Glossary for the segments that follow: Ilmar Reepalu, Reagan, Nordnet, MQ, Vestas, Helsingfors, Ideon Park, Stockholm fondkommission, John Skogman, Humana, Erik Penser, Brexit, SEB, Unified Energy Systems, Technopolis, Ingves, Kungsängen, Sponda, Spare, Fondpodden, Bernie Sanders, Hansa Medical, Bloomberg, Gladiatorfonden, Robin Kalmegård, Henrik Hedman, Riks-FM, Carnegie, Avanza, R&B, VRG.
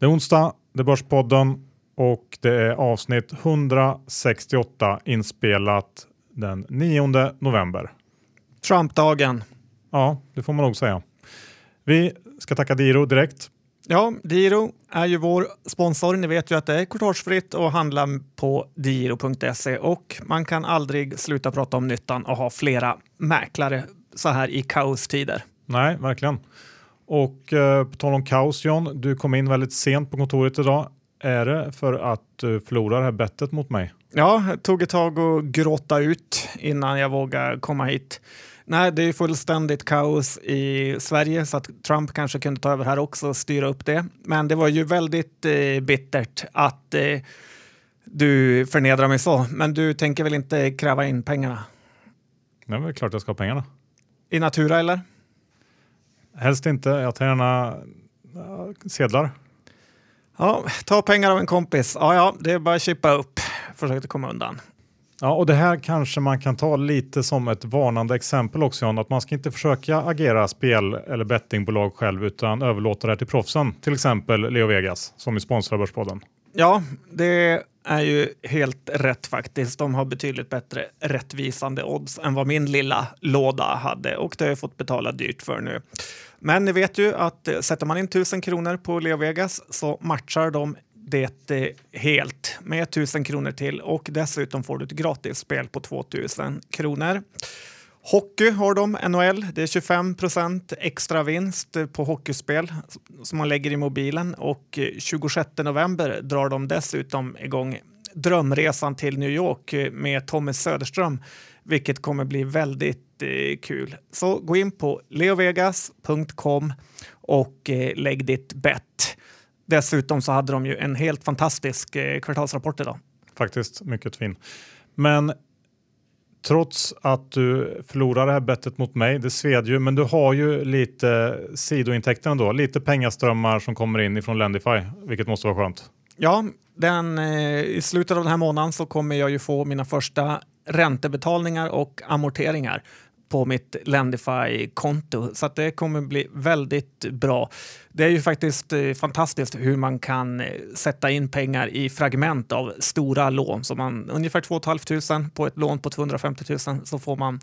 Det är onsdag, det är Börspodden och det är avsnitt 168 inspelat den 9 november. Trumpdagen. Ja, det får man nog säga. Vi ska tacka Diro direkt. Ja, Diro är ju vår sponsor. Ni vet ju att det är kortårsfritt att handla på diro.se och man kan aldrig sluta prata om nyttan och ha flera mäklare så här i kaostider. Nej, verkligen. Och på tal om kaos, John, du kom in väldigt sent på kontoret idag. Är det för att du förlorar det här bettet mot mig? Ja, jag tog ett tag och gråta ut innan jag vågade komma hit. Nej, det är fullständigt kaos i Sverige så att Trump kanske kunde ta över här också och styra upp det. Men det var ju väldigt bittert att du förnedrar mig så. Men du tänker väl inte kräva in pengarna? Nej, men det är klart jag ska ha pengarna. I natura eller? Helst inte, jag tar gärna sedlar. Ja, ta pengar av en kompis. Ja, det är bara att chippa upp. Försökte komma undan. Ja, och det här kanske man kan ta lite som ett varnande exempel också, John, att man ska inte försöka agera spel- eller bettingbolag själv utan överlåta det här till proffsen. Till exempel Leo Vegas som är sponsor av Börspodden. Ja, det är ju helt rätt faktiskt. De har betydligt bättre rättvisande odds än vad min lilla låda hade och det har jag fått betala dyrt för nu. Men ni vet ju att sätter man in 1 000 kronor på Leo Vegas så matchar de det helt med 1 000 kronor till och dessutom får du ett gratis spel på 2 000 kronor. Hockey har de, NHL. Det är 25% extra vinst på hockeyspel som man lägger i mobilen och 26 november drar de dessutom igång drömresan till New York med Thomas Söderström, vilket kommer bli väldigt kul. Så gå in på leovegas.com och lägg ditt bett. Dessutom så hade de ju en helt fantastisk kvartalsrapport idag. Faktiskt, mycket fin. Men trots att du förlorar det här bettet mot mig, det sved ju, men du har ju lite sidointäkter ändå. Lite pengaströmmar som kommer in ifrån Lendify, vilket måste vara skönt. Ja, i slutet av den här månaden så kommer jag ju få mina första räntebetalningar och amorteringar på mitt Lendify-konto. Så att det kommer bli väldigt bra. Det är ju faktiskt fantastiskt hur man kan sätta in pengar i fragment av stora lån. Så man ungefär 2 500 på ett lån på 250 000 så får man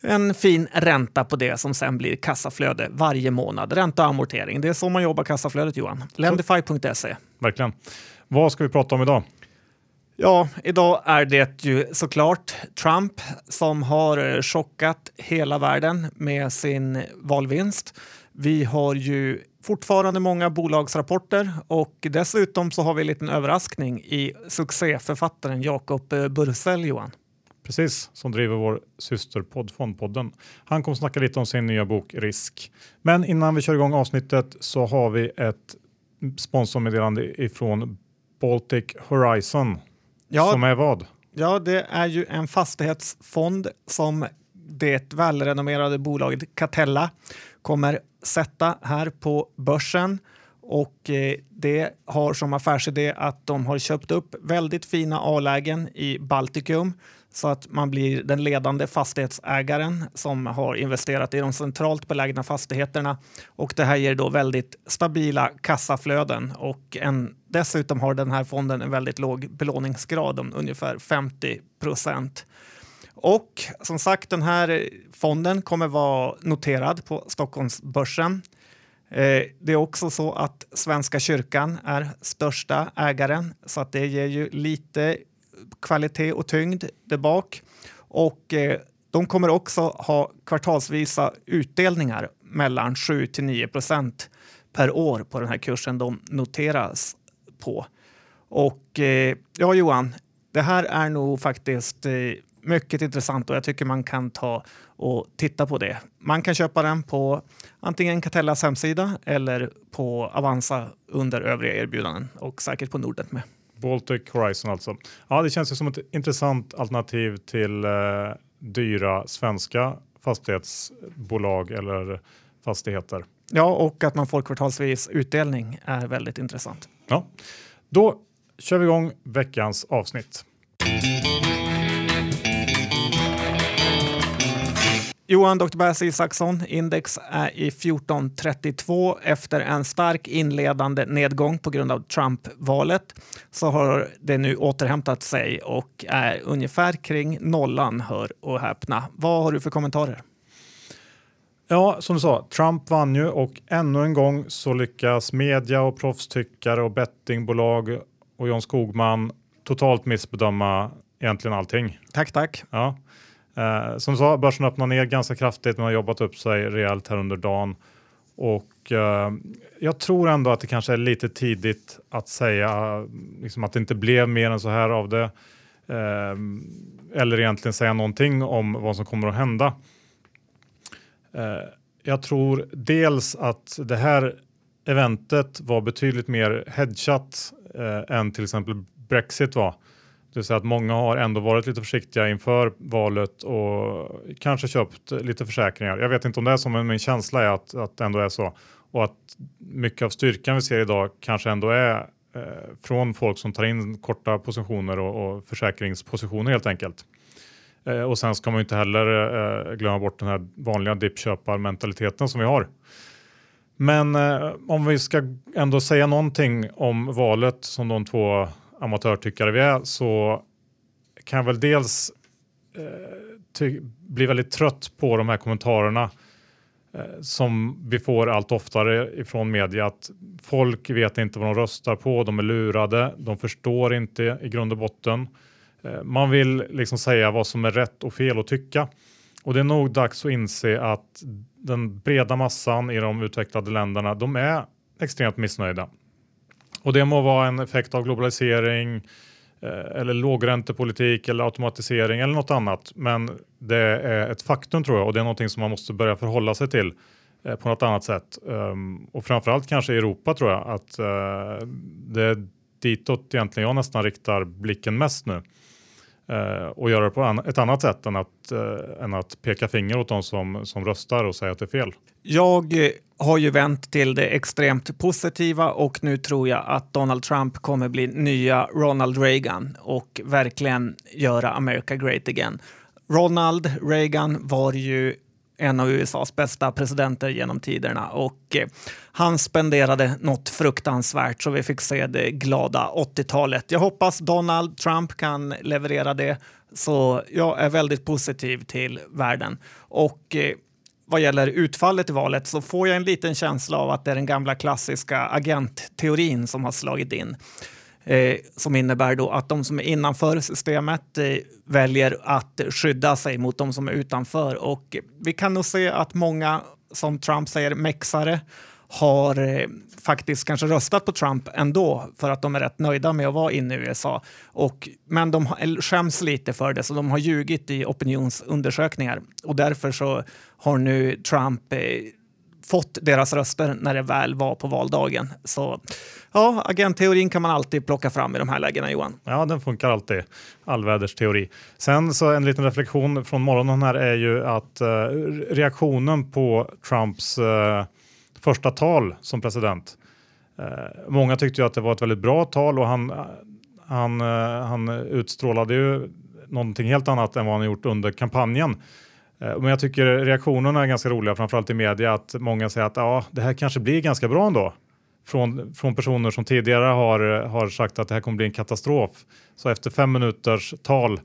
en fin ränta på det som sen blir kassaflöde varje månad. Ränta och amortering. Det är så man jobbar kassaflödet, Johan. Lendify.se. Verkligen. Vad ska vi prata om idag? Ja, idag är det ju såklart Trump som har chockat hela världen med sin valvinst. Vi har ju fortfarande många bolagsrapporter och dessutom så har vi en liten överraskning i succéförfattaren Jakob Bursell, Johan. Precis, som driver vår systerpodd Fondpodden. Han kommer snacka lite om sin nya bok Risk. Men innan vi kör igång avsnittet så har vi ett sponsormeddelande ifrån Baltic Horizon. Ja, som är vad? Ja, det är ju en fastighetsfond som det välrenommerade bolaget Catella kommer sätta här på börsen. Och det har som affärsidé att de har köpt upp väldigt fina A-lägen i Baltikum. Så att man blir den ledande fastighetsägaren som har investerat i de centralt belägna fastigheterna. Och det här ger då väldigt stabila kassaflöden. Och dessutom har den här fonden en väldigt låg belåningsgrad om ungefär 50%. Och som sagt, den här fonden kommer vara noterad på Stockholmsbörsen. Det är också så att Svenska kyrkan är största ägaren. Så att det ger ju lite kvalitet och tyngd där bak. Och de kommer också ha kvartalsvisa utdelningar mellan 7-9% per år på den här kursen de noteras på. Och ja, Johan, det här är nog faktiskt mycket intressant och jag tycker man kan ta och titta på det. Man kan köpa den på antingen Catellas hemsida eller på Avanza under övriga erbjudanden och säkert på Nordnet med. Baltic Horizon alltså. Ja, det känns ju som ett intressant alternativ till dyra svenska fastighetsbolag eller fastigheter. Ja, och att man får kvartalsvis utdelning är väldigt intressant. Ja, då kör vi igång veckans avsnitt. Johan Dr. Bass Isaksson, index är i 1432 efter en stark inledande nedgång på grund av Trump-valet, så har det nu återhämtat sig och är ungefär kring nollan, hör och häpna. Vad har du för kommentarer? Ja, som du sa, Trump vann ju och ännu en gång så lyckas media och proffstyckare och bettingbolag och John Skogman totalt missbedöma egentligen allting. Tack. Ja. Som du sa, börsen öppnar ner ganska kraftigt, men har jobbat upp sig rejält här under dagen. Och jag tror ändå att det kanske är lite tidigt att säga liksom, att det inte blev mer än så här av det. Eller egentligen säga någonting om vad som kommer att hända. Jag tror dels att det här eventet var betydligt mer hedgat än till exempel Brexit var. Det vill säga att många har ändå varit lite försiktiga inför valet och kanske köpt lite försäkringar. Jag vet inte om det är så, men min känsla är att det ändå är så. Och att mycket av styrkan vi ser idag kanske ändå är från folk som tar in korta positioner och försäkringspositioner helt enkelt. Och sen ska man ju inte heller glömma bort den här vanliga dippköparmentaliteten som vi har. Men om vi ska ändå säga någonting om valet som de två amatörtyckare vi är, så kan jag väl dels bli väldigt trött på de här kommentarerna som vi får allt oftare ifrån media, att folk vet inte vad de röstar på, de är lurade, de förstår inte i grund och botten. Man vill liksom säga vad som är rätt och fel att tycka. Och det är nog dags att inse att den breda massan i de utvecklade länderna, de är extremt missnöjda. Och det må vara en effekt av globalisering eller lågräntepolitik eller automatisering eller något annat. Men det är ett faktum, tror jag, och det är någonting som man måste börja förhålla sig till på något annat sätt. Och framförallt kanske i Europa, tror jag, att det är ditåt egentligen jag nästan riktar blicken mest nu. Och göra det på ett annat sätt än att peka finger åt de som röstar och säga att det är fel. Jag har ju vänt till det extremt positiva, och nu tror jag att Donald Trump kommer bli nya Ronald Reagan och verkligen göra America great again. Ronald Reagan var ju en av USAs bästa presidenter genom tiderna, och han spenderade något fruktansvärt, så vi fick se det glada 80-talet. Jag hoppas Donald Trump kan leverera det, så jag är väldigt positiv till världen. Och vad gäller utfallet i valet så får jag en liten känsla av att det är den gamla klassiska agentteorin som har slagit in. Som innebär då att de som är innanför systemet väljer att skydda sig mot de som är utanför. Och vi kan nog se att många, som Trump säger, mexare har faktiskt kanske röstat på Trump ändå, för att de är rätt nöjda med att vara inne i USA. Men de skäms lite för det, så de har ljugit i opinionsundersökningar. Och därför så har nu Trump fått deras röster när det väl var på valdagen. Så ja, agentteorin kan man alltid plocka fram i de här lägena, Johan. Ja, den funkar alltid. Allvädersteori. Sen så en liten reflektion från morgonen här är ju att reaktionen på Trumps första tal som president. Många tyckte ju att det var ett väldigt bra tal, och han utstrålade ju någonting helt annat än vad han gjort under kampanjen. Men jag tycker reaktionerna är ganska roliga, framförallt i media, att många säger att ja, det här kanske blir ganska bra ändå. Från personer som tidigare har sagt att det här kommer bli en katastrof. Så efter 5 minuters tal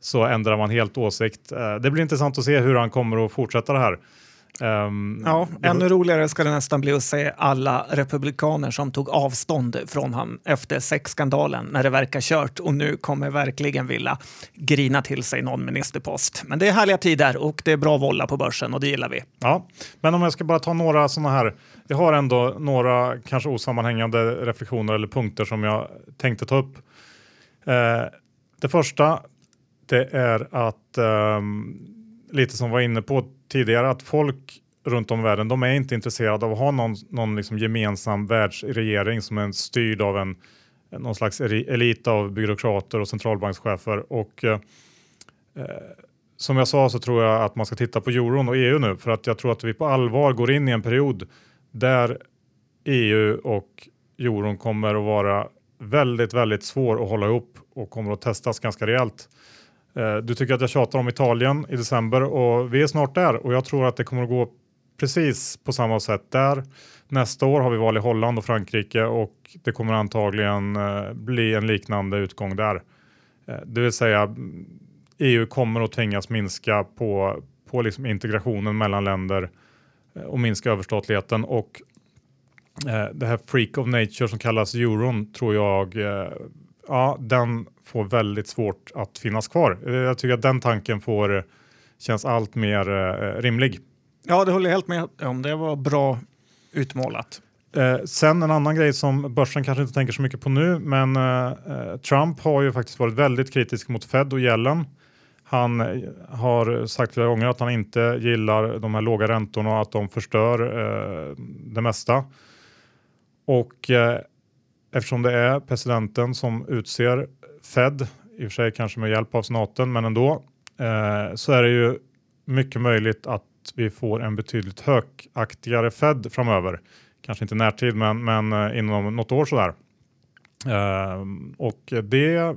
så ändrar man helt åsikt. Det blir intressant att se hur han kommer att fortsätta det här. Ännu roligare ska det nästan bli att se alla republikaner som tog avstånd från han efter sexskandalen när det verkar kört, och nu kommer verkligen vilja grina till sig någon ministerpost. Men det är härliga tider och det är bra volla på börsen, och det gillar vi. Ja, men om jag ska bara ta några sådana här, jag har ändå några kanske osammanhängande reflektioner eller punkter som jag tänkte ta upp. Det första, det är att lite som var inne på tidigare, att folk runt om i världen, de är inte intresserade av att ha någon liksom gemensam världsregering som är styrd av någon slags elit av byråkrater och centralbankschefer. Och som jag sa, så tror jag att man ska titta på euron och EU nu, för att jag tror att vi på allvar går in i en period där EU och euron kommer att vara väldigt, väldigt svår att hålla ihop och kommer att testas ganska rejält. Du tycker att jag tjatar om Italien i december och vi är snart där. Och jag tror att det kommer att gå precis på samma sätt där. Nästa år har vi val i Holland och Frankrike och det kommer antagligen bli en liknande utgång där. Det vill säga EU kommer att tvingas minska på liksom integrationen mellan länder och minska överstatligheten. Och det här freak of nature som kallas euron tror jag... Ja, den får väldigt svårt att finnas kvar. Jag tycker att den tanken känns allt mer rimlig. Ja, det håller jag helt med om. Det var bra utmålat. Sen en annan grej som börsen kanske inte tänker så mycket på nu. Men Trump har ju faktiskt varit väldigt kritisk mot Fed och gälden. Han har sagt flera gånger att han inte gillar de här låga räntorna och att de förstör det mesta. Och... Eftersom det är presidenten som utser Fed, i och för sig kanske med hjälp av senaten, men ändå, så är det ju mycket möjligt att vi får en betydligt högaktigare Fed framöver. Kanske inte närtid, men inom något år sådär. Och det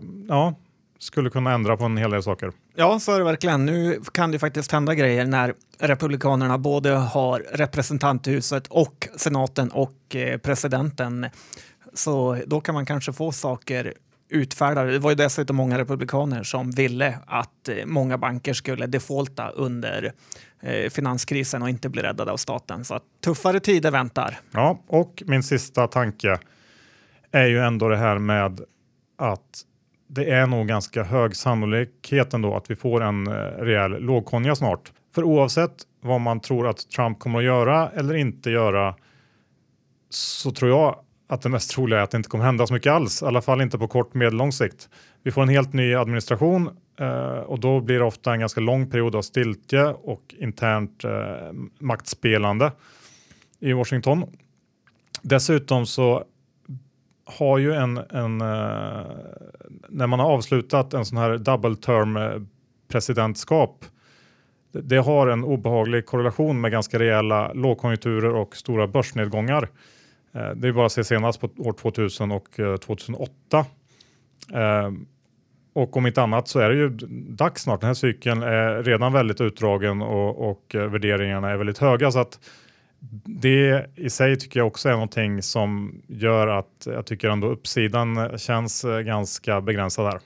skulle kunna ändra på en hel del saker. Ja, så är det verkligen. Nu kan det faktiskt hända grejer när republikanerna både har representanthuset och senaten och presidenten. Så då kan man kanske få saker utfärdade. Det var ju dessutom många republikaner som ville att många banker skulle defaulta under finanskrisen och inte bli räddade av staten. Så tuffare tider väntar. Ja, och min sista tanke är ju ändå det här med att det är nog ganska hög sannolikhet ändå att vi får en rejäl lågkonja snart. För oavsett vad man tror att Trump kommer att göra eller inte göra så tror jag att det mest troliga är att det inte kommer hända så mycket alls. I alla fall inte på kort, medellång sikt. Vi får en helt ny administration. Och då blir det ofta en ganska lång period av stiltje och internt maktspelande i Washington. Dessutom så har ju när man har avslutat en sån här double term presidentskap. Det har en obehaglig korrelation med ganska rejäla lågkonjunkturer och stora börsnedgångar. Det är bara att se senast på år 2000 och 2008. Och om inte annat så är det ju dags snart. Den här cykeln är redan väldigt utdragen och värderingarna är väldigt höga. Så att det i sig tycker jag också är någonting som gör att jag tycker ändå uppsidan känns ganska begränsad där.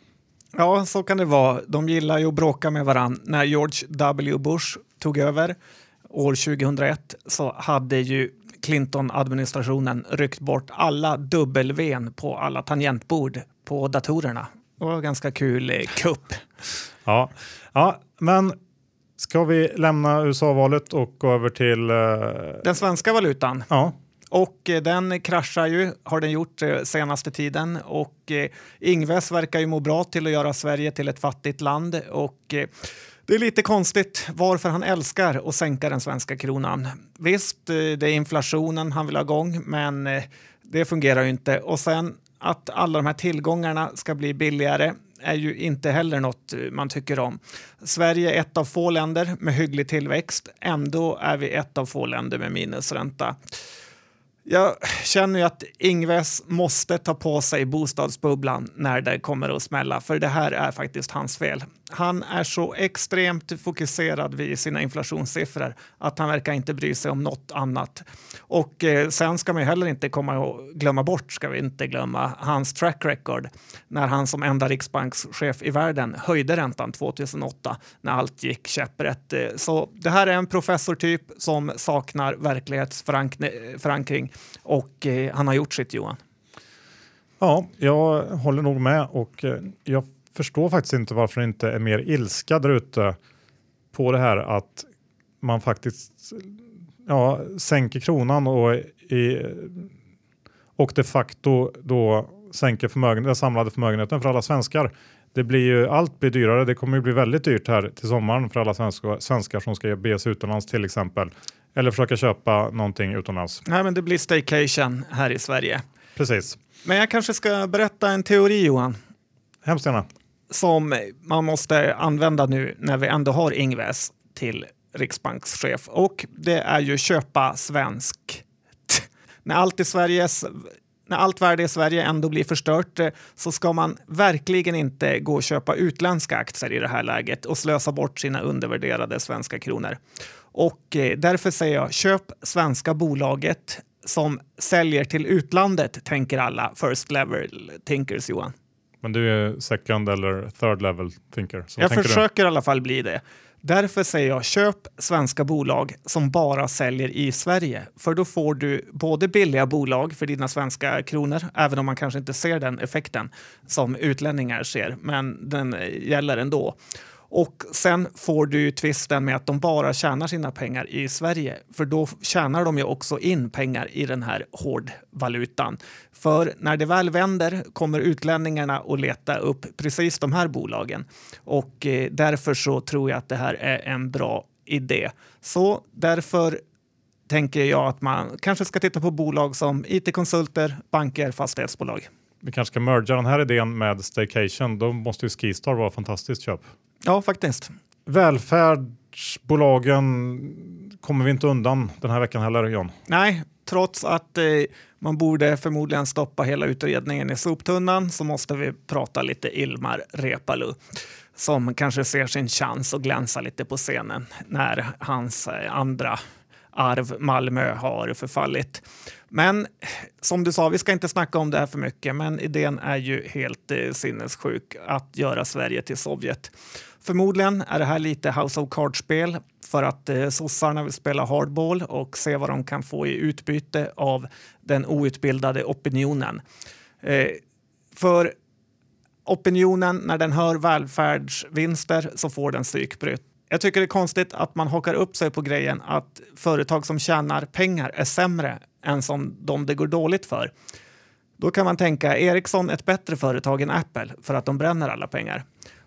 Ja, så kan det vara. De gillar ju att bråka med varandra. När George W. Bush tog över år 2001 så hade ju Clinton-administrationen ryckt bort alla dubbelven på alla tangentbord på datorerna. Det var ganska kul kupp. Ja, men ska vi lämna USA-valet och gå över till... Den svenska valutan. Ja. Och den kraschar ju, har den gjort senaste tiden. Och Ingves verkar ju må bra till att göra Sverige till ett fattigt land. Och... Det är lite konstigt varför han älskar att sänka den svenska kronan. Visst, det är inflationen han vill ha igång, men det fungerar ju inte. Och sen att alla de här tillgångarna ska bli billigare är ju inte heller något man tycker om. Sverige är ett av få länder med hygglig tillväxt. Ändå är vi ett av få länder med minusränta. Jag känner ju att Ingves måste ta på sig bostadsbubblan när det kommer att smälla. För det här är faktiskt hans fel. Han är så extremt fokuserad vid sina inflationssiffror att han verkar inte bry sig om något annat. Och sen ska man heller inte glömma hans track record. När han som enda riksbankschef i världen höjde räntan 2008 när allt gick käpprätt. Så det här är en professortyp som saknar verklighetsförankring och han har gjort sitt, Johan. Ja, jag håller nog med och jag förstår faktiskt inte varför det inte är mer ilska där ute på det här att man faktiskt sänker kronan och de facto då sänker den samlade förmögenheten för alla svenskar. Det blir ju, allt blir dyrare. Det kommer ju bli väldigt dyrt här till sommaren för alla svenskar som ska bege sig utomlands till exempel. Eller försöka köpa någonting utomlands. Nej, men det blir staycation här i Sverige. Precis. Men jag kanske ska berätta en teori, Johan. Hemskt gärna. Som man måste använda nu när vi ändå har Ingves till riksbankschef. Och det är ju köpa svenskt. När allt i Sveriges... när allt värde i Sverige ändå blir förstört så ska man verkligen inte gå och köpa utländska aktier i det här läget och slösa bort sina undervärderade svenska kronor. Och därför säger jag, köp svenska bolaget som säljer till utlandet, tänker alla first level thinkers, Johan. Men du är second eller third level thinker. Så jag försöker i alla fall bli det. Därför säger jag, köp svenska bolag som bara säljer i Sverige. För då får du både billiga bolag för dina svenska kronor, även om man kanske inte ser den effekten som utlänningar ser. Men den gäller ändå. Och sen får du tvisten med att de bara tjänar sina pengar i Sverige. För då tjänar de ju också in pengar i den här hårdvalutan. För när det väl vänder kommer utlänningarna att leta upp precis de här bolagen. Och därför så tror jag att det här är en bra idé. Så därför tänker jag att man kanske ska titta på bolag som it-konsulter, banker, fastighetsbolag. Vi kanske ska merga den här idén med staycation. Då måste ju Skistar vara fantastiskt köp. Ja, faktiskt. Välfärdsbolagen kommer vi inte undan den här veckan heller, John. Nej, trots att man borde förmodligen stoppa hela utredningen i soptunnan så måste vi prata lite Ilmar Reepalu som kanske ser sin chans att glänsa lite på scenen när hans andra arv Malmö har förfallit. Men som du sa, vi ska inte snacka om det här för mycket, men idén är ju helt sinnessjuk att göra Sverige till Sovjet. Förmodligen är det här lite House of Cards-spel för att sossarna vill spela hardball och se vad de kan få i utbyte av den outbildade opinionen. För opinionen, när den hör välfärdsvinster så får den psykbryt. Jag tycker det är konstigt att man hakar upp sig på grejen att företag som tjänar pengar är sämre än som det går dåligt för. Då kan man tänka Ericsson ett bättre företag än Apple för att de bränner alla pengar.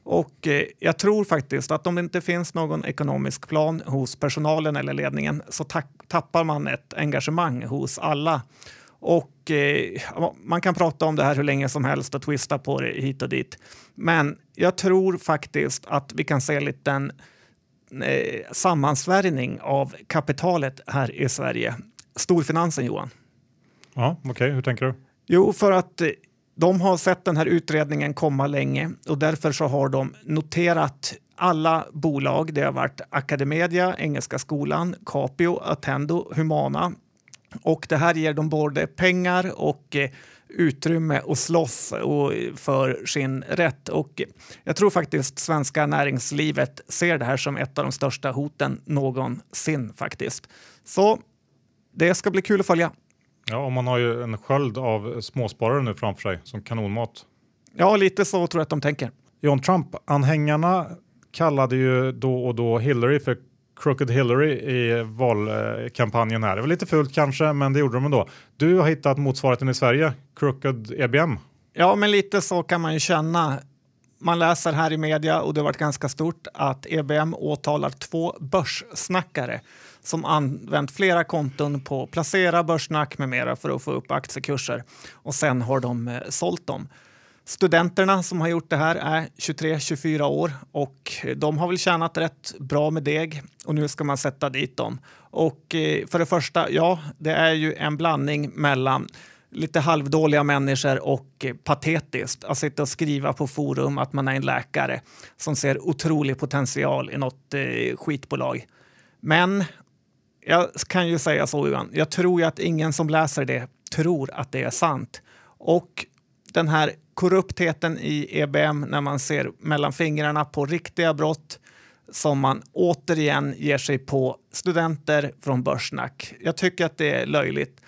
Och jag tror faktiskt att om det inte finns någon ekonomisk plan hos personalen eller ledningen så tappar man ett engagemang hos alla. Och man kan prata om det här hur länge som helst och twista på det hit och dit. Men jag tror faktiskt att vi kan se lite en sammansvärjning av kapitalet här i Sverige. Storfinansen, Johan. Ja, okej. Hur tänker du? Jo, för att de har sett den här utredningen komma länge och därför så har de noterat alla bolag. Det har varit Academedia, Engelska Skolan, Capio, Attendo, Humana. Och det här ger dem både pengar och utrymme och slåss och för sin rätt. Och jag tror faktiskt svenska näringslivet ser det här som ett av de största hoten någonsin faktiskt. Så det ska bli kul att följa. Ja, och man har ju en sköld av småsparare nu framför sig som kanonmat. Ja, lite så tror jag att de tänker. John Trump-anhängarna kallade ju då och då Hillary för Crooked Hillary i valkampanjen här. Det var lite fult kanske, men det gjorde de ändå. Du har hittat motsvarigheten i Sverige, Crooked EBM. Ja, men lite så kan man ju känna. Man läser här i media, och det har varit ganska stort, att EBM åtalar 2 börssnackare som använt flera konton på att placera, börssnack med mera för att få upp aktiekurser. Och sen har de sålt dem. Studenterna som har gjort det här är 23-24 år och de har väl tjänat rätt bra med deg och nu ska man sätta dit dem. Och för det första, ja, det är ju en blandning mellan lite halvdåliga människor och patetiskt att sitta och skriva på forum att man är en läkare som ser otrolig potential i något skitbolag. Men jag kan ju säga så, Johan, jag tror ju att ingen som läser det tror att det är sant. Och den här korruptheten i EBM när man ser mellan fingrarna på riktiga brott som man återigen ger sig på studenter från Börssnack. Jag tycker att det är löjligt.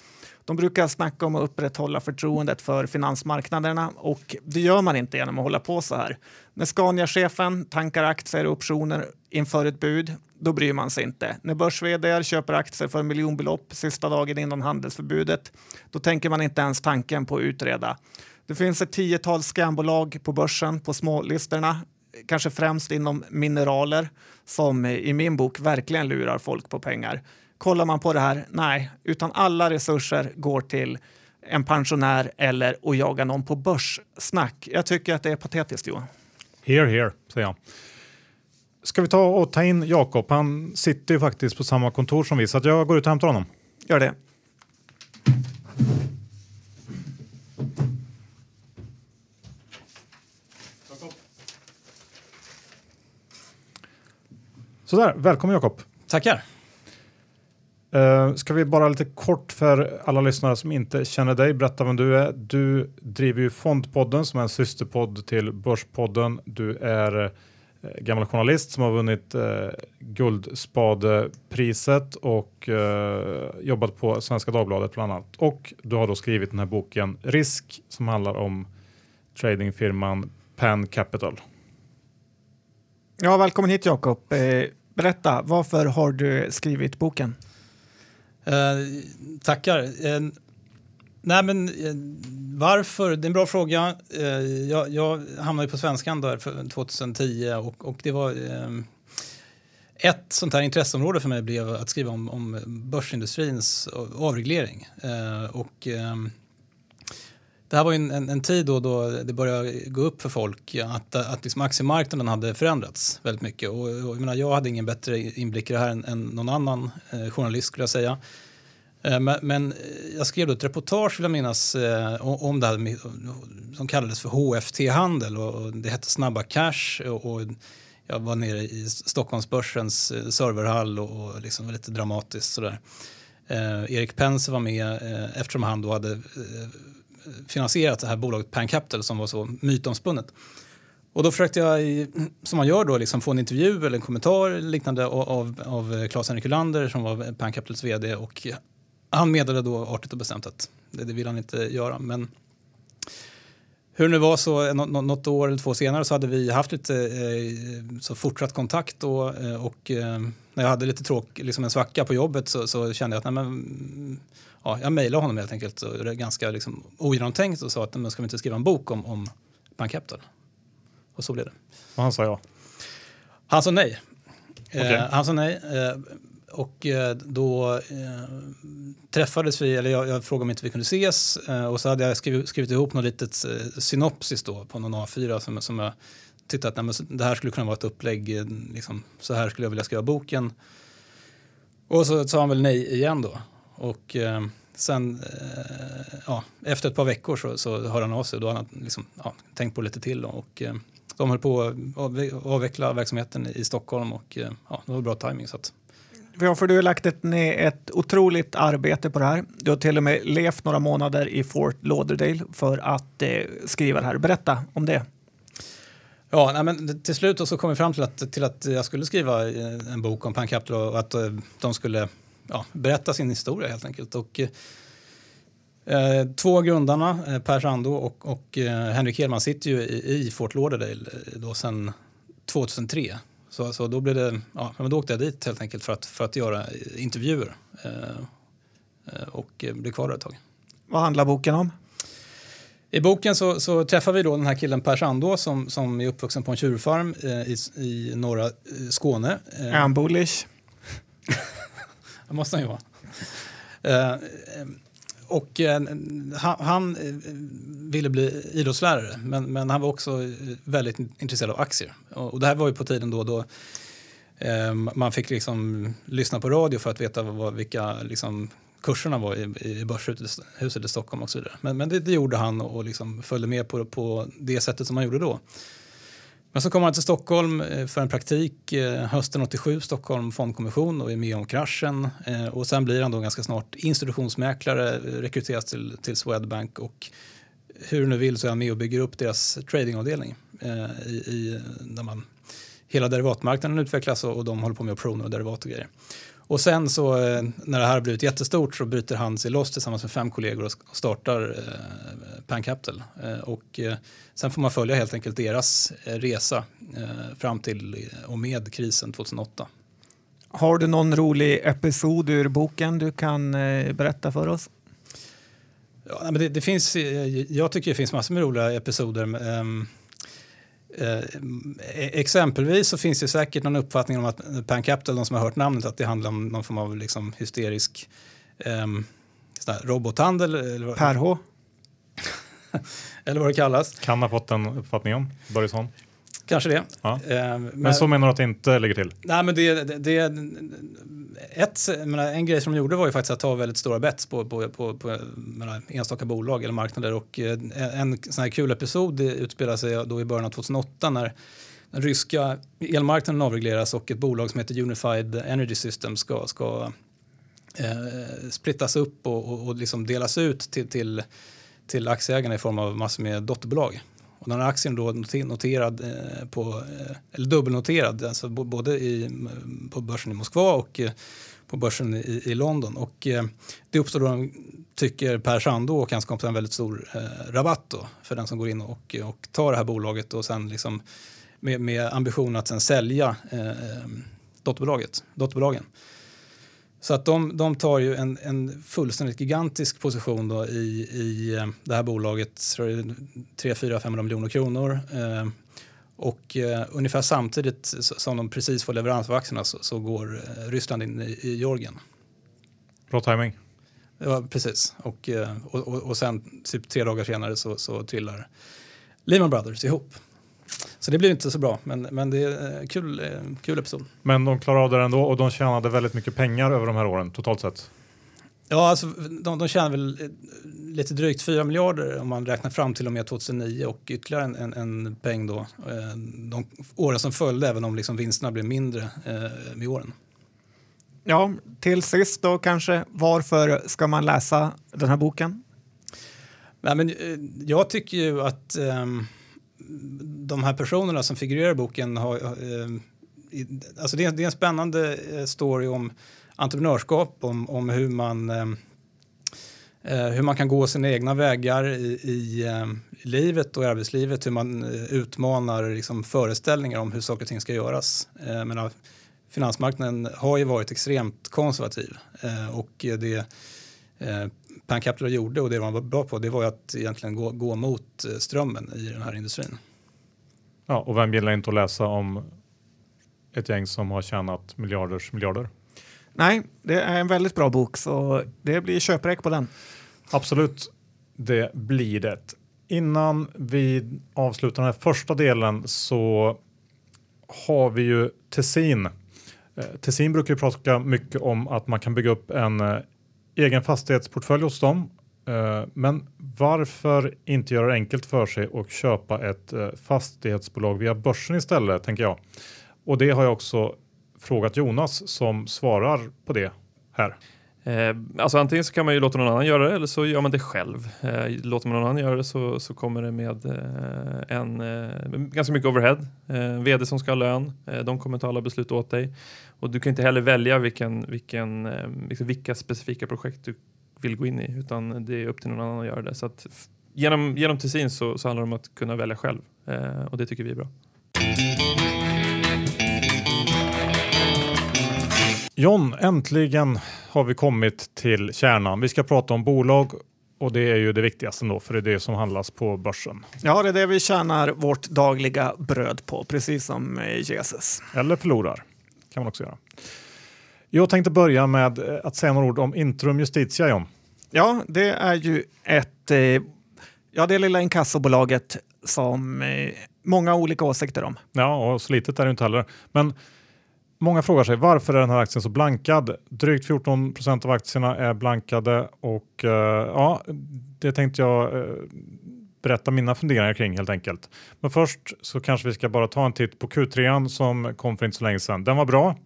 De brukar snacka om att upprätthålla förtroendet för finansmarknaderna och det gör man inte genom att hålla på så här. När Scania-chefen tankar aktier och optioner inför ett bud, då bryr man sig inte. När börs-vd köper aktier för miljonbelopp sista dagen innan handelsförbudet, då tänker man inte ens tanken på att utreda. Det finns ett 10-tal skambolag på börsen på smålistorna, kanske främst inom mineraler, som i min bok verkligen lurar folk på pengar. Kollar man på det här? Nej, utan alla resurser går till en pensionär eller att jaga någon på börssnack. Jag tycker att det är patetiskt, Johan. Hear, hear, säger jag. Ska vi ta och ta in Jakob? Han sitter ju faktiskt på samma kontor som vi, så att jag går ut och hämtar honom. Gör det. Sådär, välkommen Jakob. Tackar. Ska vi bara lite kort för alla lyssnare som inte känner dig, berätta vem du är. Du driver ju Fondpodden som är en systerpodd till Börspodden. Du är gammal journalist som har vunnit Guldspadepriset och jobbat på Svenska Dagbladet bland annat. Och du har då skrivit den här boken Risk som handlar om tradingfirman Pan Capital. Ja, välkommen hit Jakob. Berätta, varför har du skrivit boken? Tackar. Varför? Det är en bra fråga. Jag hamnade ju på Svenskan där för 2010 och det var ett sånt här intresseområde för mig blev att skriva om börsindustrins avreglering. Det här var ju en tid då det började gå upp för folk att liksom aktiemarknaden hade förändrats väldigt mycket. Och jag hade ingen bättre inblick i det här än någon annan journalist skulle jag säga. Men jag skrev då ett reportage vill jag minnas om det här som kallades för HFT-handel och det hette Snabba Cash och jag var nere i Stockholmsbörsens serverhall och liksom var lite dramatiskt sådär. Erik Penser var med eftersom han då hade finansierat det här bolaget Pan Capital som var så mytomspunnet. Och då försökte jag, som man gör då, liksom få en intervju eller en kommentar liknande av Claes-Henrik Hylander som var Pan Capitals vd och han meddelade då artigt och bestämt att det vill han inte göra. Men hur nu var så något år eller två senare så hade vi haft lite så fortsatt kontakt och när jag hade lite tråk, liksom en svacka på jobbet så kände jag att jag mejlade honom helt enkelt och det är ganska liksom ogenomtänkt och sa att men ska vi inte skriva en bok om Pan Capital? Och så blev det. Och han sa ja. Han sa nej. Okay. Träffades vi, eller jag frågade om inte vi kunde ses och så hade jag skrivit ihop något litet synopsis då på någon A4 som jag tyckte att det här skulle kunna vara ett upplägg, liksom, så här skulle jag vilja skriva boken. Och så sa han väl nej igen då. Och sen efter ett par veckor så hörde han av sig och då hade han liksom, tänkt på lite till. Och de höll på att avveckla verksamheten i Stockholm och det var bra timing så att. Ja, för du har lagt ett otroligt arbete på det här. Du har till och med levt några månader i Fort Lauderdale för att skriva det här. Berätta om det. Ja, men till slut så kom vi fram till att jag skulle skriva en bok om Pan Capital och att de skulle berätta sin historia helt enkelt. Och två grundarna, Per Sandå och Henrik Hedman sitter ju i Fort Lauderdale då sedan 2003. Så då blev det, då åkte jag dit helt enkelt för att göra intervjuer och blev kvar ett tag. Vad handlar boken om? I boken så träffar vi då den här killen Per Sandå som är uppvuxen på en tjurfarm i norra Skåne. Är han bullish? Det måste han ju vara. Han ville bli idrottslärare men han var också väldigt intresserad av aktier. Och det här var ju på tiden då man fick liksom lyssna på radio för att veta vilka liksom, kurserna var i Börshuset i Stockholm och så vidare. Men det gjorde han och liksom följde med på det sättet som han gjorde då. Men så kom han till Stockholm för en praktik hösten 87, Stockholm fondkommission och är med om kraschen. Och sen blir han då ganska snart institutionsmäklare, rekryteras till Swedbank och hur nu vill så är han med och bygger upp deras tradingavdelning där man hela derivatmarknaden utvecklas och de håller på med optioner och derivat och grejer. Och sen så när det här har blivit jättestort så bryter han sig loss tillsammans med 5 kollegor och startar Pan Capital. Och sen får man följa helt enkelt deras resa fram till och med krisen 2008. Har du någon rolig episod ur boken du kan berätta för oss? Ja, men det finns, jag tycker det finns massor med roliga episoder. Exempelvis så finns det säkert någon uppfattning om att Pan Capital, de som har hört namnet, att det handlar om någon form av liksom hysterisk robothandel. Eller Per H. eller vad det kallas. Kan ha fått en uppfattning om, Börjesson. Kanske det. Ja. Men så menar du att det inte ligger till? Nej, men en grej som de gjorde var ju faktiskt att ta väldigt stora bets på enstaka bolag eller marknader. Och en sån här kul episod utspelade sig då i början av 2008 när den ryska elmarknaden avregleras och ett bolag som heter Unified Energy Systems ska splittas upp och liksom delas ut till aktieägarna i form av massor med dotterbolag. Och den här aktien då noterad eller dubbelnoterad, alltså både på börsen i Moskva och på börsen i London. Och det uppstår då, tycker Per Sandå och hans kompis, en väldigt stor rabatt då för den som går in och tar det här bolaget och sen liksom med ambition att sen sälja dotterbolagen. Så att de tar ju en fullständigt gigantisk position då i det här bolaget, 300-500 miljoner kronor. Och ungefär samtidigt som de precis får leverans av aktierna så går Ryssland in i Georgien. Bra timing. Ja, precis. Och sen typ 3 dagar senare så trillar Lehman Brothers ihop. Så det blir inte så bra, men det är kul episod. Men de klarade av det ändå och de tjänade väldigt mycket pengar över de här åren totalt sett. Ja, alltså de tjänade väl lite drygt 4 miljarder om man räknar fram till och med 2009 och ytterligare en peng då. De åren som följde, även om liksom vinsterna blev mindre med åren. Ja, till sist då kanske, varför ska man läsa den här boken? Nej, men jag tycker ju att de här personerna som figurerar i boken har, alltså det är en spännande story om entreprenörskap, om hur man kan gå sina egna vägar i livet och i arbetslivet, hur man utmanar liksom föreställningar om hur saker och ting ska göras. Men finansmarknaden har ju varit extremt konservativ och det Pan Capital gjorde och det man var bra på, det var ju att egentligen gå mot strömmen i den här industrin. Ja, och vem gillar inte att läsa om ett gäng som har tjänat miljarder? Nej, det är en väldigt bra bok, så det blir köpräck på den. Absolut, det blir det. Innan vi avslutar den här första delen så har vi ju Tessin. Tessin brukar ju prata mycket om att man kan bygga upp en egen fastighetsportfölj hos dem. Men varför inte göra det enkelt för sig och köpa ett fastighetsbolag via börsen istället, tänker jag. Och det har jag också frågat Jonas som svarar på det här. Alltså antingen så kan man ju låta någon annan göra det, eller så gör man det själv. Låter man någon annan göra det så kommer det med ganska mycket overhead. VD som ska ha lön, de kommer ta alla beslut åt dig. Och du kan inte heller välja vilka specifika projekt du vill gå in i, utan det är upp till någon annan att göra det. Så att genom Tessin så handlar det om att kunna välja själv, och det tycker vi är bra. John, äntligen har vi kommit till kärnan. Vi ska prata om bolag och det är ju det viktigaste ändå, för det är det som handlas på börsen. Ja, det är det vi tjänar vårt dagliga bröd på, precis som Jesus. Eller förlorar, kan man också göra. Jag tänkte börja med att säga några ord om Intrum Justitia, John. Ja, det är ju det lilla inkassobolaget som många olika åsikter om. Ja, och slitet är det inte heller. Men många frågar sig, varför är den här aktien så blankad? Drygt 14% av aktierna är blankade och det tänkte jag berätta mina funderingar kring helt enkelt. Men först så kanske vi ska bara ta en titt på Q3 som kom för inte så länge sedan. Den var bra.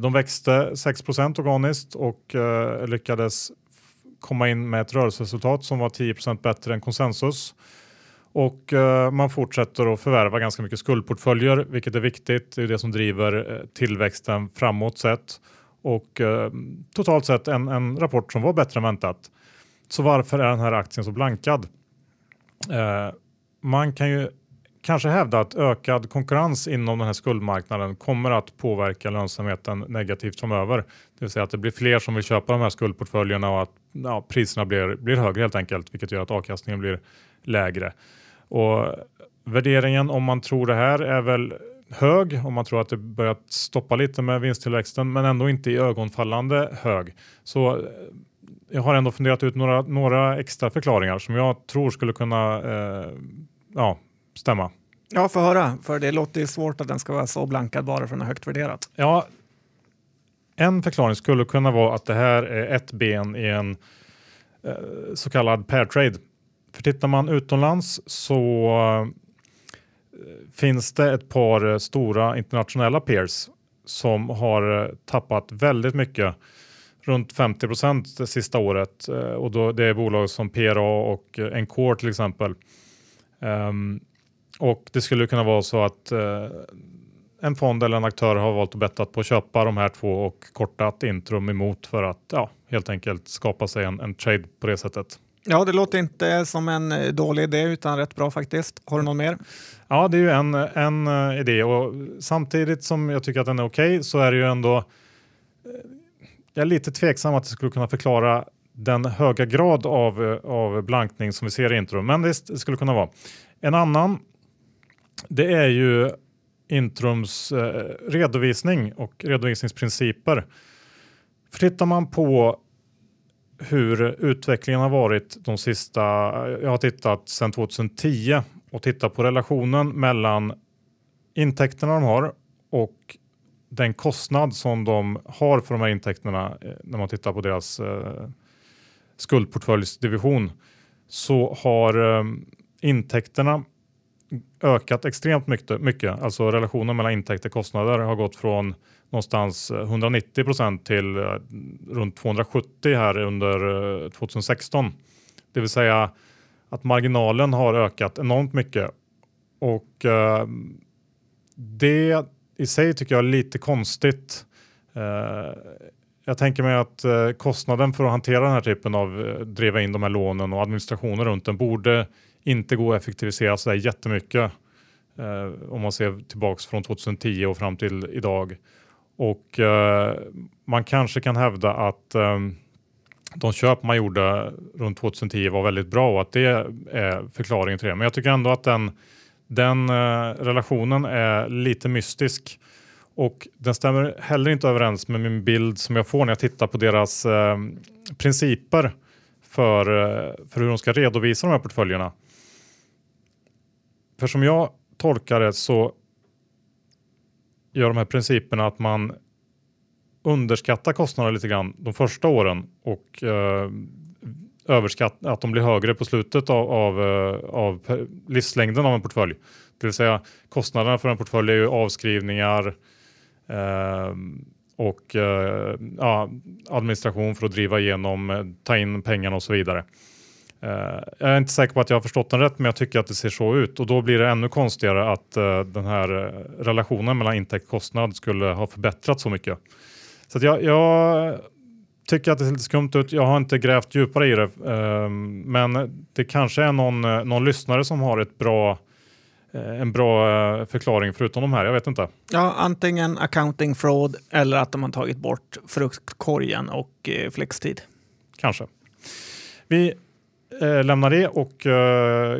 De växte 6% organiskt och lyckades komma in med ett rörelseresultat som var 10% bättre än konsensus. Och man fortsätter att förvärva ganska mycket skuldportföljer, vilket är viktigt. Det är det som driver tillväxten framåt sett. Och totalt sett en rapport som var bättre än väntat. Så varför är den här aktien så blankad? Man kan ju kanske hävda att ökad konkurrens inom den här skuldmarknaden kommer att påverka lönsamheten negativt framöver. Det vill säga att det blir fler som vill köpa de här skuldportföljerna och att priserna blir högre helt enkelt, vilket gör att avkastningen blir lägre. Och värderingen, om man tror det här, är väl hög, om man tror att det börjat stoppa lite med vinsttillväxten, men ändå inte i ögonfallande hög. Så jag har ändå funderat ut några extra förklaringar som jag tror skulle kunna stämma. Ja, för höra. För det låter ju svårt att den ska vara så blankad bara för den är högt värderat. Ja, en förklaring skulle kunna vara att det här är ett ben i en så kallad pair trade. För tittar man utomlands så finns det ett par stora internationella peers som har tappat väldigt mycket, runt 50% det sista året. Och då, det är bolag som PRA och NK till exempel. Och det skulle kunna vara så att en fond eller en aktör har valt att bettat på att köpa de här två och kortat Intrum emot för att helt enkelt skapa sig en trade på det sättet. Ja, det låter inte som en dålig idé utan rätt bra faktiskt. Har du någon mer? Ja, det är ju en idé, och samtidigt som jag tycker att den är okej, så är det ju ändå, jag är lite tveksam att det skulle kunna förklara den höga grad av blankning som vi ser i Intrum. Men visst, det skulle kunna vara. En annan, det är ju Intrums redovisning och redovisningsprinciper. För tittar man på hur utvecklingen har varit de sista, jag har tittat sedan 2010 och tittar på relationen mellan intäkterna de har och den kostnad som de har för de här intäkterna, när man tittar på deras skuldportföljsdivision, så har intäkterna ökat extremt mycket. Alltså relationen mellan intäkter och kostnader har gått från någonstans 190% till runt 270% här under 2016. Det vill säga att marginalen har ökat enormt mycket. Och det i sig tycker jag är lite konstigt. Jag tänker mig att kostnaden för att hantera den här typen av, driva in de här lånen och administrationen runt den, borde inte gå att effektivisera sådär jättemycket om man ser tillbaks från 2010 och fram till idag. Och man kanske kan hävda att de köp man gjorde runt 2010 var väldigt bra och att det är förklaringen till det. Men jag tycker ändå att den relationen är lite mystisk. Och den stämmer heller inte överens med min bild som jag får när jag tittar på deras principer för hur de ska redovisa de här portföljerna. För som jag tolkar det så gör de här principerna att man underskattar kostnaderna lite grann de första åren och överskattar att de blir högre på slutet av livslängden av en portfölj. Det vill säga kostnaderna för en portfölj är ju avskrivningar och administration för att driva igenom, ta in pengarna och så vidare. Jag är inte säker på att jag har förstått den rätt, men jag tycker att det ser så ut. Och då blir det ännu konstigare att den här relationen mellan intäkt och kostnad skulle ha förbättrats så mycket. Så att jag tycker att det ser lite skumt ut. Jag har inte grävt djupare i det. Men det kanske är någon lyssnare som har en bra förklaring förutom de här, jag vet inte. Ja, antingen accounting fraud eller att de har tagit bort fruktkorgen och flextid. Kanske. Vi lämnar det och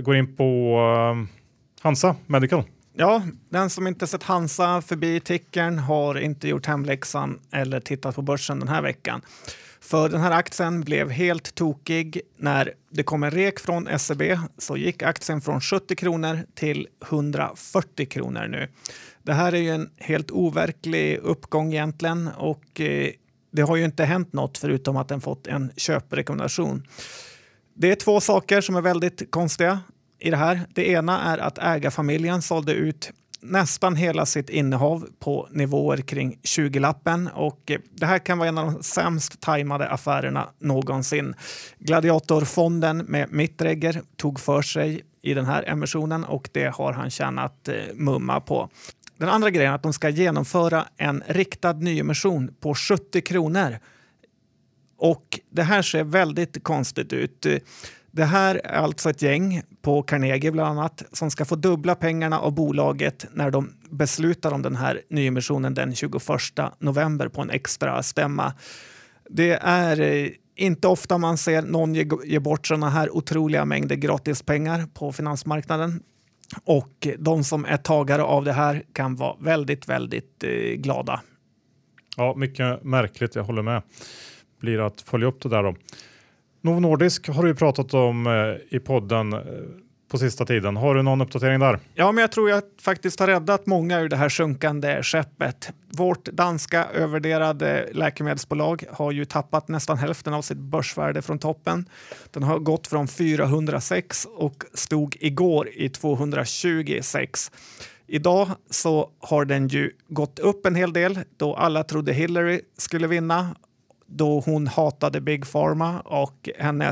går in på Hansa Medical. Ja, den som inte sett Hansa förbi tickern har inte gjort hemläxan eller tittat på börsen den här veckan. För den här aktien blev helt tokig. När det kom en rek från SEB så gick aktien från 70 kronor till 140 kronor nu. Det här är ju en helt overklig uppgång egentligen, och det har ju inte hänt något förutom att den fått en köprekommendation. Det är två saker som är väldigt konstiga i det här. Det ena är att ägarfamiljen sålde ut nästan hela sitt innehav på nivåer kring 20-lappen, och det här kan vara en av de sämst tajmade affärerna någonsin. Gladiatorfonden med Mittregger tog för sig i den här emissionen, och det har han tjänat mumma på. Den andra grejen är att de ska genomföra en riktad nyemission på 70 kronor. Och det här ser väldigt konstigt ut. Det här är alltså ett gäng på Carnegie bland annat som ska få dubbla pengarna av bolaget när de beslutar om den här nyemissionen den 21 november på en extra stämma. Det är inte ofta man ser någon ge bort sådana här otroliga mängder gratispengar på finansmarknaden. Och de som är tagare av det här kan vara väldigt, väldigt glada. Ja, mycket märkligt. Jag håller med. Blir att följa upp det där då. Novo Nordisk har du pratat om i podden på sista tiden. Har du någon uppdatering där? Ja, men jag tror jag faktiskt har räddat många ur det här sjunkande skeppet. Vårt danska övervärderade läkemedelsbolag har ju tappat nästan hälften av sitt börsvärde från toppen. Den har gått från 406 och stod igår i 226. Idag så har den ju gått upp en hel del då alla trodde Hillary skulle vinna. Då hon hatade Big Pharma och en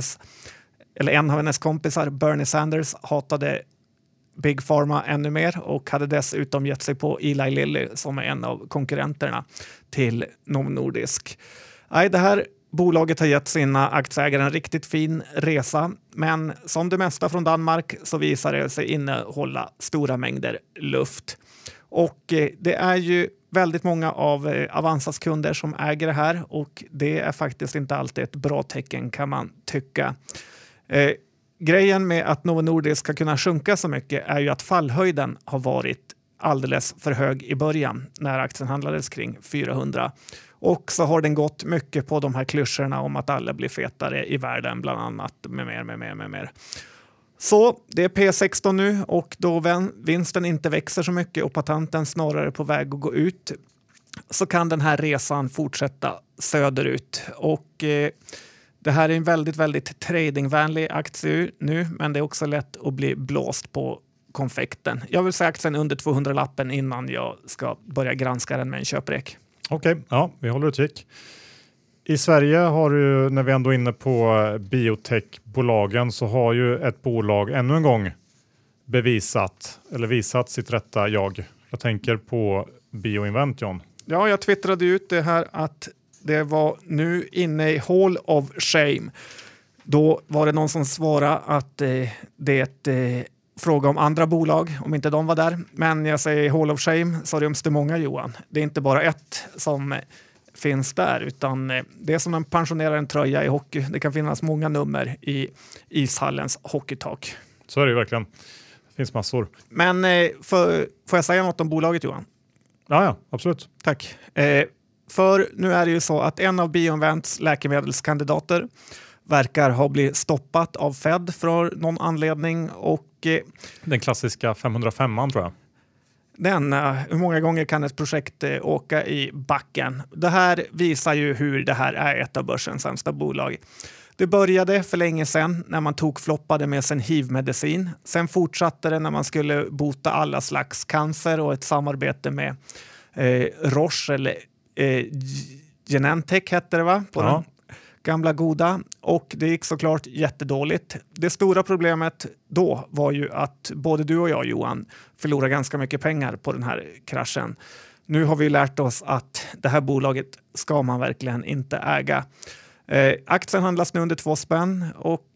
av hennes kompisar, Bernie Sanders, hatade Big Pharma ännu mer och hade dessutom gett sig på Eli Lilly som är en av konkurrenterna till Novo Nordisk. Nej, det här bolaget har gett sina aktieägare en riktigt fin resa, men som det mesta från Danmark så visar det sig innehålla stora mängder luft. Och det är ju väldigt många av Avanzas kunder som äger det här och det är faktiskt inte alltid ett bra tecken kan man tycka. Grejen med att Novo Nordisk ska kunna sjunka så mycket är ju att fallhöjden har varit alldeles för hög i början när aktien handlades kring 400. Och så har den gått mycket på de här klyschorna om att alla blir fetare i världen bland annat med mer. Så det är P16 nu och då vinsten inte växer så mycket och patenten snarare på väg att gå ut så kan den här resan fortsätta söderut. Och det här är en väldigt, väldigt tradingvänlig aktie nu, men det är också lätt att bli blåst på konfekten. Jag vill säga aktien under 200-lappen innan jag ska börja granska den med en köprek. Okej, ja, vi håller utkik. I Sverige har du, när vi ändå är inne på biotechbolagen, så har ju ett bolag ännu en gång visat sitt rätta jag. Jag tänker på BioInvent, John. Ja, jag twittrade ut det här att det var nu inne i Hall of Shame. Då var det någon som svarade att det är fråga om andra bolag, om inte de var där. Men jag säger Hall of Shame, så ryms det många, Johan. Det är inte bara ett som finns där, utan det är som en pensionerar en tröja i hockey. Det kan finnas många nummer i ishallens hockeytak. Så är det verkligen. Det finns massor. Men får jag säga något om bolaget, Johan? Ja, absolut. Tack. För nu är det ju så att en av BioInvents läkemedelskandidater verkar ha blivit stoppat av Fed för någon anledning. Och den klassiska 505an tror jag. Hur många gånger kan ett projekt åka i backen? Det här visar ju hur det här är ett av börsens sämsta bolag. Det började för länge sedan när man tokfloppade med sin HIV-medicin. Sen fortsatte det när man skulle bota alla slags cancer och ett samarbete med Roche eller Genentech hette det va? På den gamla goda. Och det gick såklart jättedåligt. Det stora problemet då var ju att både du och jag, Johan, förlorade ganska mycket pengar på den här kraschen. Nu har vi lärt oss att det här bolaget ska man verkligen inte äga. Aktien handlas nu under 2 spänn och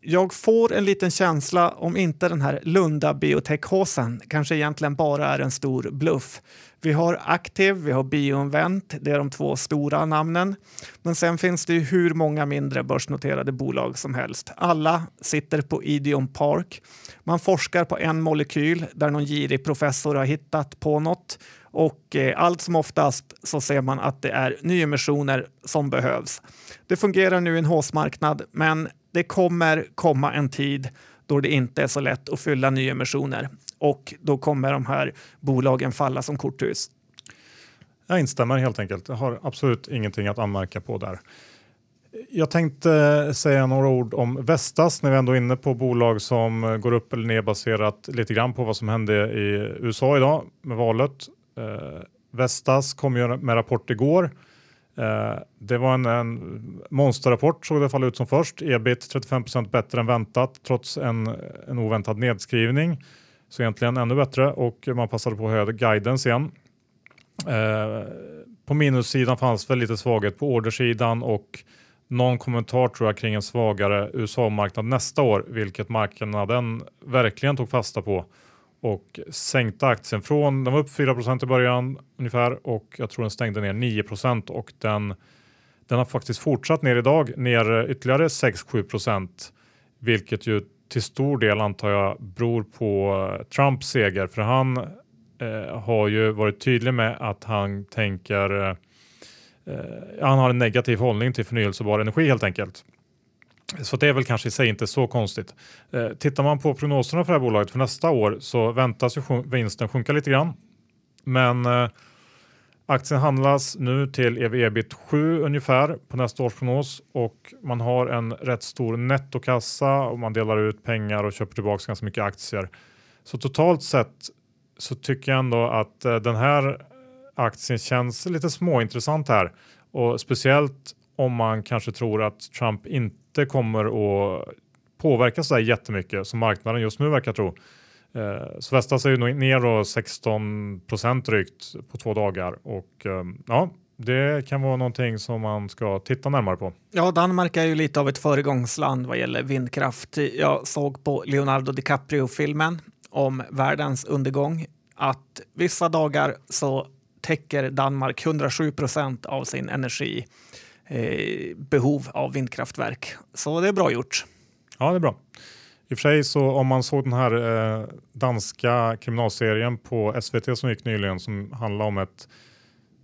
jag får en liten känsla om inte den här Lunda biotech-håsen kanske egentligen bara är en stor bluff. Vi har Aktiv, vi har BioInvent, det är de 2 stora namnen. Men sen finns det ju hur många mindre börsnoterade bolag som helst. Alla sitter på Ideon Park. Man forskar på en molekyl där någon girig professor har hittat på något. Och allt som oftast så ser man att det är nyemissioner som behövs. Det fungerar nu i en håsmarknad, men det kommer komma en tid då det inte är så lätt att fylla nyemissioner. Och då kommer de här bolagen falla som korthus. Jag instämmer helt enkelt. Jag har absolut ingenting att anmärka på där. Jag tänkte säga några ord om Vestas när vi ändå är inne på bolag som går upp eller ner baserat lite grann på vad som hände i USA idag med valet. Vestas kom ju med rapport igår. Det var en monsterrapport såg det fall ut som först. Ebit 35% bättre än väntat trots en oväntad nedskrivning. Så egentligen ännu bättre och man passade på att höja guidance igen. På minussidan fanns väl lite svaghet på ordersidan och någon kommentar tror jag kring en svagare USA-marknad nästa år. Vilket marknaden verkligen tog fasta på och sänkte aktien från. Den var upp 4% i början ungefär och jag tror den stängde ner 9% och den har faktiskt fortsatt ner idag. Ner ytterligare 6-7%. Vilket ju till stor del antar jag beror på Trumps seger. För han har ju varit tydlig med att han tänker han har en negativ hållning till förnyelsebar energi helt enkelt. Så det är väl kanske i sig inte så konstigt. Tittar man på prognoserna för det här bolaget för nästa år så väntas ju vinsten sjunka lite grann. Men aktien handlas nu till EV/EBIT 7 ungefär på nästa års prognos. Och man har en rätt stor nettokassa och man delar ut pengar och köper tillbaka ganska mycket aktier. Så totalt sett så tycker jag ändå att den här aktien känns lite småintressant här. Och speciellt om man kanske tror att Trump inte kommer att påverka så där jättemycket som marknaden just nu verkar tro. Så Vestas är ju ner 16% drygt på 2 dagar. Och ja, det kan vara någonting som man ska titta närmare på. Ja, Danmark är ju lite av ett föregångsland vad gäller vindkraft. Jag såg på Leonardo DiCaprio-filmen om världens undergång att vissa dagar så täcker Danmark 107% av sin energibehov av vindkraftverk. Så det är bra gjort. Ja, det är bra. I och för sig så om man såg den här danska kriminalserien på SVT som gick nyligen som handlar om ett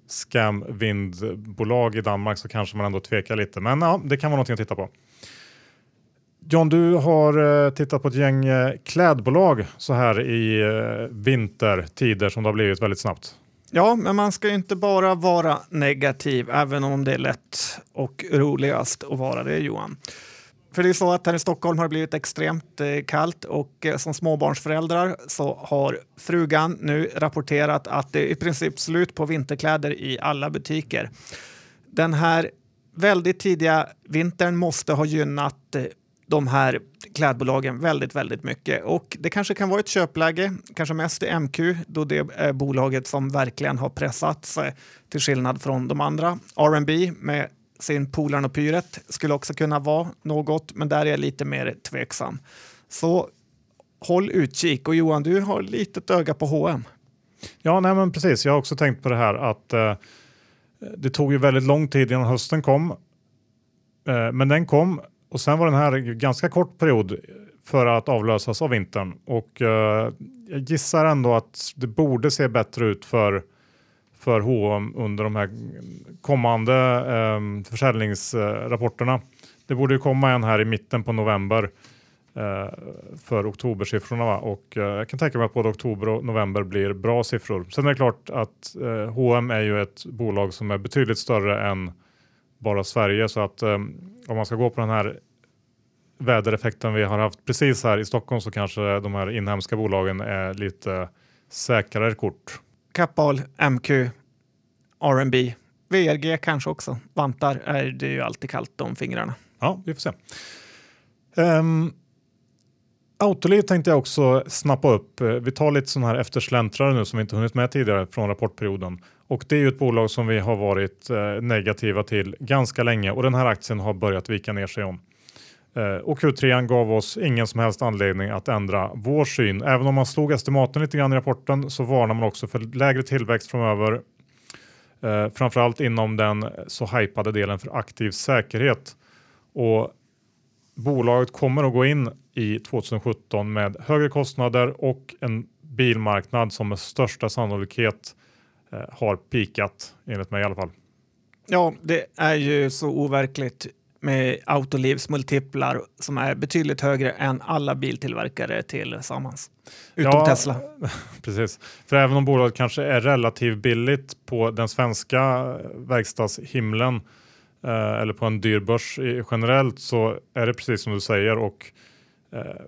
scam-vindbolag i Danmark så kanske man ändå tvekar lite. Men ja, det kan vara någonting att titta på. John, du har tittat på ett gäng klädbolag så här i vintertider som det har blivit väldigt snabbt. Ja, men man ska ju inte bara vara negativ även om det är lätt och roligast att vara det, Johan. För det är så att här i Stockholm har det blivit extremt kallt och som småbarnsföräldrar så har frugan nu rapporterat att det är i princip slut på vinterkläder i alla butiker. Den här väldigt tidiga vintern måste ha gynnat de här klädbolagen väldigt, väldigt mycket. Och det kanske kan vara ett köpläge, kanske mest i MQ, då det är bolaget som verkligen har pressats till skillnad från de andra. R&B med sin Polaren och Pyret skulle också kunna vara något, men där är jag lite mer tveksam. Så håll utkik. Och Johan, du har litet öga på H&M. Ja, nej men precis. Jag har också tänkt på det här att det tog ju väldigt lång tid innan hösten kom. Men den kom. Och sen var den här ganska kort period för att avlösas av vintern. Och jag gissar ändå att det borde se bättre ut för H&M under de här kommande försäljningsrapporterna. Det borde ju komma en här i mitten på november för oktobersiffrorna. Va? Och jag kan tänka mig att både oktober och november blir bra siffror. Sen är det klart att H&M är ju ett bolag som är betydligt större än bara Sverige. Så att om man ska gå på den här vädereffekten vi har haft precis här i Stockholm så kanske de här inhemska bolagen är lite säkrare kort. Kappahl, MQ, R&B, VRG kanske också. Vantar är det ju alltid kallt om fingrarna. Ja, vi får se. Autoliv tänkte jag också snappa upp. Vi tar lite sådana här eftersläntrare nu som vi inte hunnit med tidigare från rapportperioden. Och det är ju ett bolag som vi har varit negativa till ganska länge. Och den här aktien har börjat vika ner sig om. Och Q3 gav oss ingen som helst anledning att ändra vår syn. Även om man slog estimaten lite grann i rapporten så varnar man också för lägre tillväxt framöver. Framförallt inom den så hypade delen för aktiv säkerhet. Och bolaget kommer att gå in i 2017 med högre kostnader och en bilmarknad som med största sannolikhet har pikat, enligt mig i alla fall. Ja, det är ju så overkligt med Autolivs multiplar som är betydligt högre än alla biltillverkare tillsammans. Utom Tesla. Precis. För även om bolaget kanske är relativt billigt på den svenska verkstadshimlen eller på en dyr börs generellt så är det precis som du säger och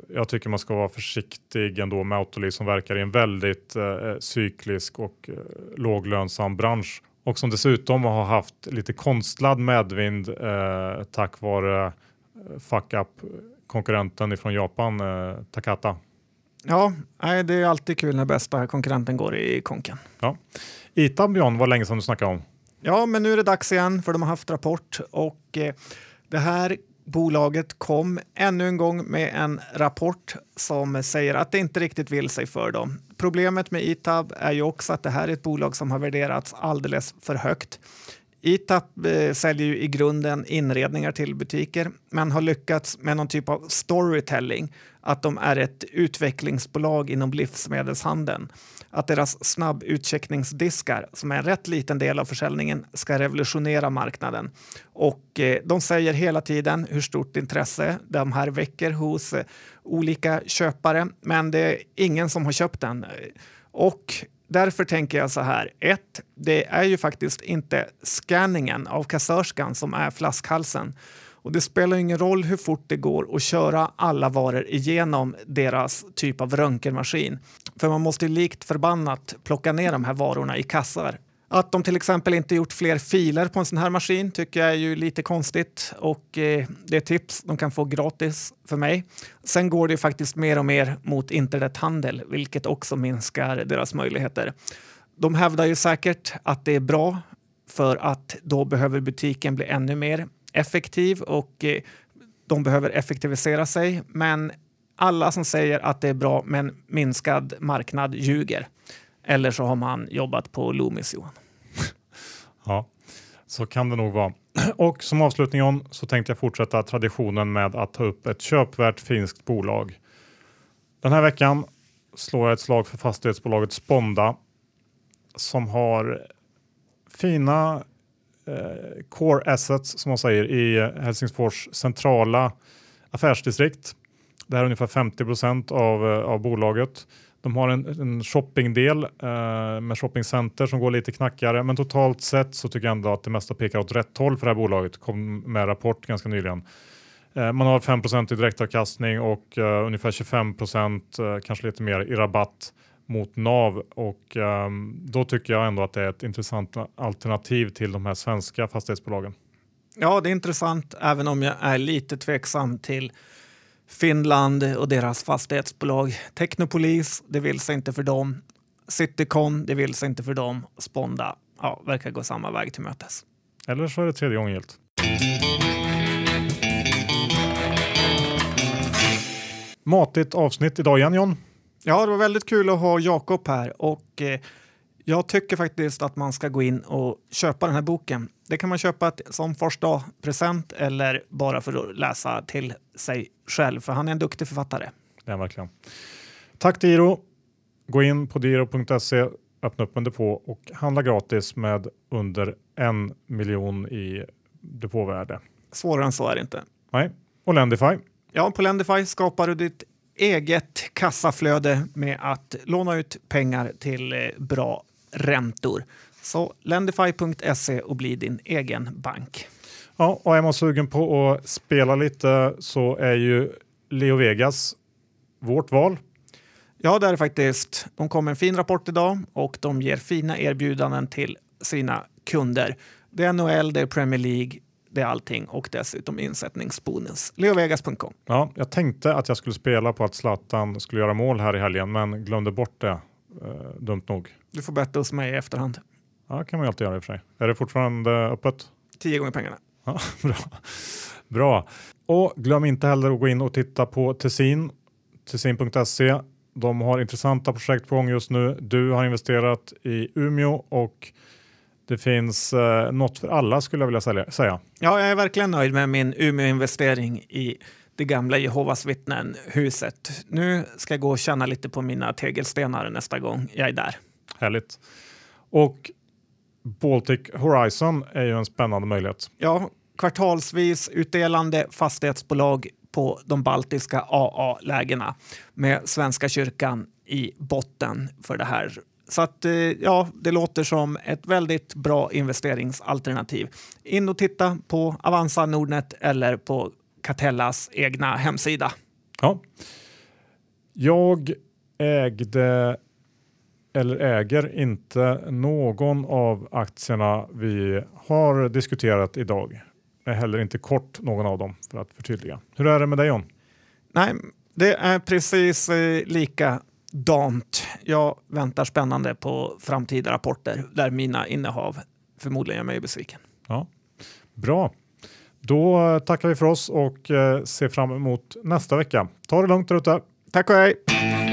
jag tycker man ska vara försiktig ändå med Autoliv som verkar i en väldigt cyklisk och låglönsam bransch. Och som dessutom har haft lite konstlad medvind tack vare fuck-up-konkurrenten från Japan, Takata. Ja, det är alltid kul när bästa konkurrenten går i konken. Ja. Itab, Björn, var länge som du snackade om. Ja, men nu är det dags igen för de har haft rapport och det här bolaget kom ännu en gång med en rapport som säger att det inte riktigt vill sig för dem. Problemet med Itab är ju också att det här är ett bolag som har värderats alldeles för högt. Itab säljer ju i grunden inredningar till butiker men har lyckats med någon typ av storytelling. Att de är ett utvecklingsbolag inom livsmedelshandeln. att deras snabbutcheckningsdiskar, som är en rätt liten del av försäljningen, ska revolutionera marknaden. Och de säger hela tiden hur stort intresse de här väcker hos olika köpare, men det är ingen som har köpt den. Och därför tänker jag så här. 1. Det är ju faktiskt inte scanningen av kassörskan som är flaskhalsen. Och det spelar ingen roll hur fort det går att köra alla varor igenom deras typ av röntgenmaskin. För man måste likt förbannat plocka ner de här varorna i kassar. Att de till exempel inte gjort fler filer på en sån här maskin tycker jag är ju lite konstigt. Och det är tips de kan få gratis för mig. Sen går det ju faktiskt mer och mer mot internethandel, vilket också minskar deras möjligheter. De hävdar ju säkert att det är bra, för att då behöver butiken bli ännu mer effektiv och de behöver effektivisera sig. Men alla som säger att det är bra men minskad marknad ljuger. Eller så har man jobbat på Loomis, Johan. Ja, så kan det nog vara. Och som avslutning John, så tänkte jag fortsätta traditionen med att ta upp ett köpvärt finskt bolag. Den här veckan slår jag ett slag för fastighetsbolaget Sponda, som har fina core assets, som man säger, i Helsingfors centrala affärsdistrikt. Det här är ungefär 50% av bolaget. De har en shoppingdel med shoppingcenter som går lite knackigare. Men totalt sett så tycker jag ändå att det mesta pekar åt rätt håll för det här bolaget. Kom med rapport ganska nyligen. Man har 5% i direktavkastning och ungefär 25%, kanske lite mer, i rabatt mot NAV. Och då tycker jag ändå att det är ett intressant alternativ till de här svenska fastighetsbolagen. Ja, det är intressant, även om jag är lite tveksam till Finland och deras fastighetsbolag. Technopolis, det vill sig inte för dem. Citycon, det vill sig inte för dem. Sponda, ja, verkar gå samma väg till mötes. Eller så är det tredje gången gilt. Matigt avsnitt idag igen, John. Ja, det var väldigt kul att ha Jakob här. Och jag tycker faktiskt att man ska gå in och köpa den här boken. Det kan man köpa som första present eller bara för att läsa till sig själv. För han är en duktig författare. Ja, verkligen. Tack Diro. Gå in på diro.se, öppna upp en depå och handla gratis med under 1 miljon i depåvärde. Svårare än så är det inte. Nej, och Lendify. Ja, på Lendify skapar du ditt eget kassaflöde med att låna ut pengar till bra räntor. Så lendify.se och bli din egen bank. Ja, och är man sugen på att spela lite så är ju Leo Vegas vårt val. Ja, det är faktiskt. De kom en fin rapport idag och de ger fina erbjudanden till sina kunder. Det är NHL, det är Premier League, det är allting och dessutom insättningsbonus. Leovegas.com. Ja, jag tänkte att jag skulle spela på att Zlatan skulle göra mål här i helgen men glömde bort det. Dumt nog. Du får betta hos mig i efterhand. Ja, kan man ju alltid göra i och för sig. Är det fortfarande öppet? 10 gånger pengarna. Ja, bra. Bra. Och glöm inte heller att gå in och titta på Tessin. Tessin.se. De har intressanta projekt på gång just nu. Du har investerat i Umeå och det finns något för alla, skulle jag vilja säga. Ja, jag är verkligen nöjd med min Umeå-investering i det gamla Jehovas vittnen-huset. Nu ska jag gå och känna lite på mina tegelstenar nästa gång jag är där. Härligt. Och Baltic Horizon är ju en spännande möjlighet. Ja, kvartalsvis utdelande fastighetsbolag på de baltiska AA-lägena med Svenska kyrkan i botten för det här. Så att, ja, det låter som ett väldigt bra investeringsalternativ. In och titta på Avanza, Nordnet eller på Catellas egna hemsida. Ja. Jag äger inte någon av aktierna vi har diskuterat idag. Jag är heller inte kort någon av dem, för att förtydliga. Hur är det med dig, John? Nej, det är precis likadant. Jag väntar spännande på framtida rapporter där mina innehav förmodligen gör mig besviken. Ja, bra. Då tackar vi för oss och ser fram emot nästa vecka. Ta det lugnt där ute. Tack och hej!